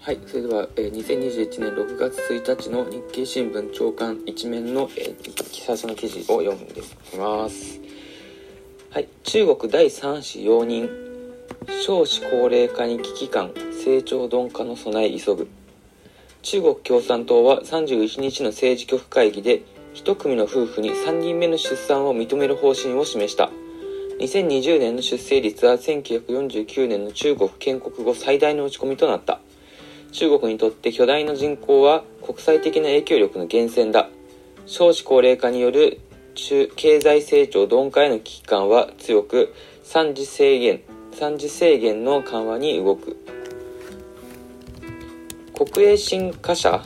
はい、それでは2021年6月1日の日経新聞朝刊一面の最初の記事を読んでいきます。はい、中国第3子容認、少子高齢化に危機感、成長鈍化の備え急ぐ。中国共産党は31日の政治局会議で一組の夫婦に3人目の出産を認める方針を示した。2020年の出生率は1949年の中国建国後最大の落ち込みとなった。中国にとって巨大な人口は国際的な影響力の源泉だ。少子高齢化による経済成長鈍化への危機感は強く、3次制限の緩和に動く。国営新華社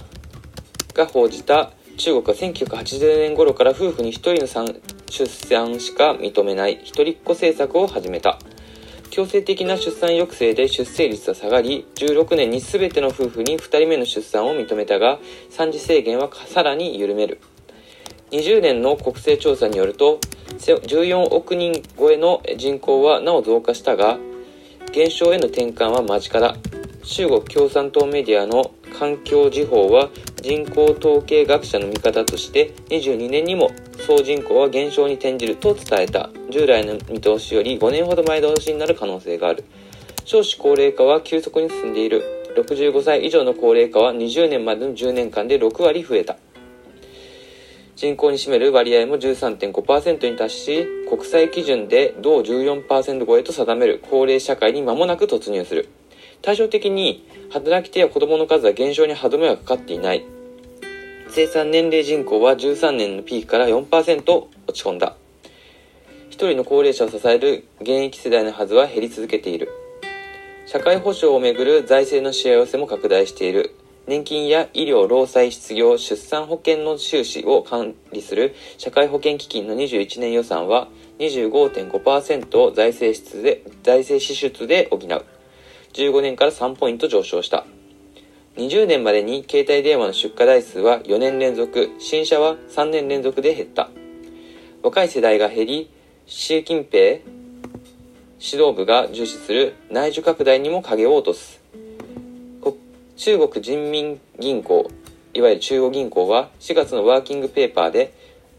が報じた中国は1980年頃から夫婦に1人の出産しか認めない一人っ子政策を始めた。強制的な出産抑制で出生率は下がり、16年に全ての夫婦に2人目の出産を認めたが、3次制限はさらに緩める。20年の国勢調査によると、14億人超えの人口はなお増加したが、減少への転換は間近だ。中国共産党メディアの環境時報は、人口統計学者の見方として22年にも総人口は減少に転じると伝えた。従来の見通しより5年ほど前倒しになる可能性がある。少子高齢化は急速に進んでいる。65歳以上の高齢化は20年までの10年間で6割増えた。人口に占める割合も 13.5% に達し、国際基準で同 14% 超えと定める高齢社会に間もなく突入する。対照的に働き手や子どもの数は減少に歯止めはかかっていない。生産年齢人口は13年のピークから 4% 落ち込んだ。一人の高齢者を支える現役世代の数は減り続けている。社会保障をめぐる財政のしわ寄せも拡大している。年金や医療、労災、失業、出産保険の収支を管理する社会保険基金の21年予算は 25.5% を財政支出で補う。15年から3ポイント上昇した。20年までに携帯電話の出荷台数は4年連続、新車は3年連続で減った。若い世代が減り、習近平指導部が重視する内需拡大にも影を落とす。中国人民銀行、いわゆる中央銀行は4月のワーキングペーパーで、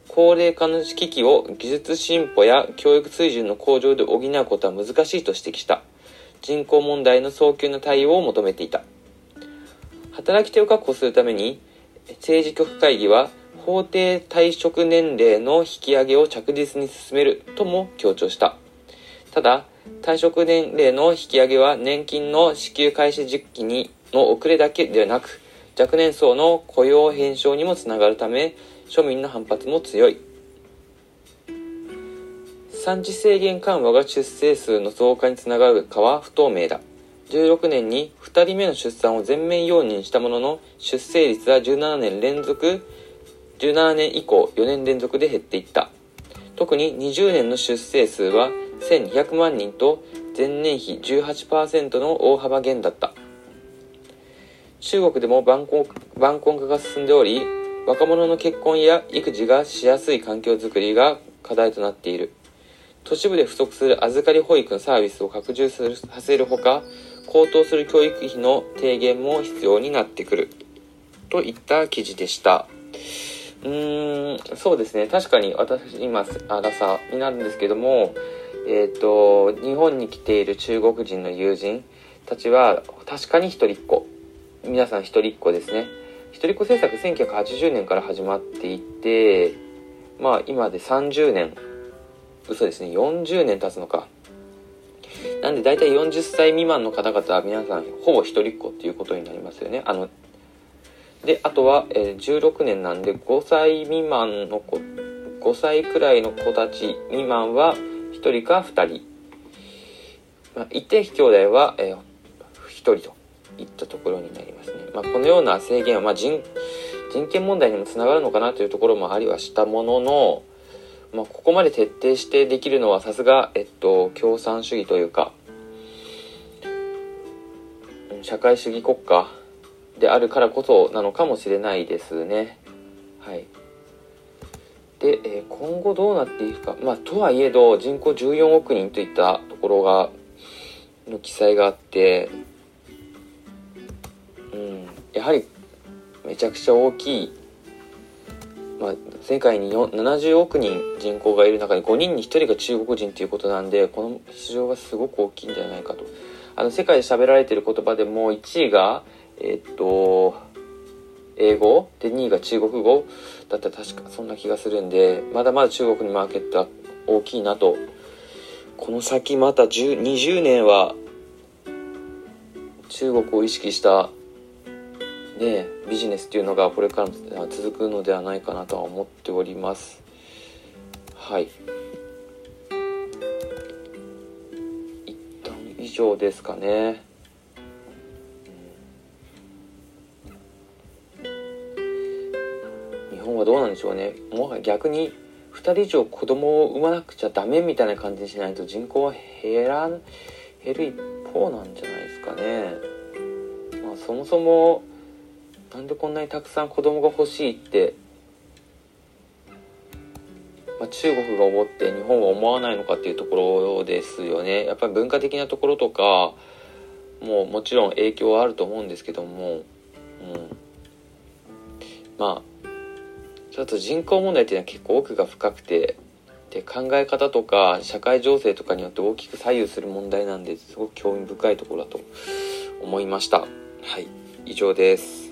高齢化の危機を技術進歩や教育水準の向上で補うことは難しいと指摘した。人口問題の早急な対応を求めていた。働き手を確保するために、政治局会議は法定退職年齢の引き上げを着実に進めるとも強調した。ただ、退職年齢の引き上げは年金の支給開始時期の遅れだけではなく、若年層の雇用減少にもつながるため、庶民の反発も強い。3次制限緩和が出生数の増加につながるかは不透明だ。16年に2人目の出産を全面容認したものの、出生率は17年以降4年連続で減っていった。特に20年の出生数は1200万人と前年比 18% の大幅減だった。中国でも晩婚化が進んでおり、若者の結婚や育児がしやすい環境づくりが課題となっている。都市部で不足する預かり保育のサービスを拡充させるほか、高騰する教育費の低減も必要になってくるといった記事でした。そうですね、確かに私今アラサーになるんですけども、日本に来ている中国人の友人たちは確かに一人っ子、皆さん一人っ子ですね。一人っ子政策1980年から始まっていて、今で30年、嘘ですね、40年経つのか。なんで大体40歳未満の方々は皆さんほぼ一人っ子っていうことになりますよね。で、あとは16年なんで5歳くらいの子たち未満は1人か2人。一定兄弟は1人といったところになりますね。このような制限は人権問題にもつながるのかなというところもありはしたものの、ここまで徹底してできるのはさすが、共産主義というか、社会主義国家であるからこそなのかもしれないですね。はい。で、今後どうなっていくか、とはいえど人口14億人といったところがの記載があって、やはりめちゃくちゃ大きい、世界に70億人人口がいる中で5人に1人が中国人ということなんで、この市場はすごく大きいんじゃないかと。世界で喋られている言葉でも1位が、英語で2位が中国語だったら確かそんな気がするんで、まだまだ中国のマーケットは大きいなと。この先また20年は中国を意識した、ビジネスというのがこれから続くのではないかなとは思っております。はい、一旦以上ですかね。日本はどうなんでしょうね。もはや逆に2人以上子供を産まなくちゃダメみたいな感じにしないと人口は減る一方なんじゃないですかね。そもそもなんでこんなにたくさん子供が欲しいって、中国が思って日本は思わないのかっていうところですよね。やっぱり文化的なところとかもうもちろん影響はあると思うんですけども、ちょっと人口問題っていうのは結構奥が深くて、で考え方とか社会情勢とかによって大きく左右する問題なんで、すごく興味深いところだと思いました。はい、以上です。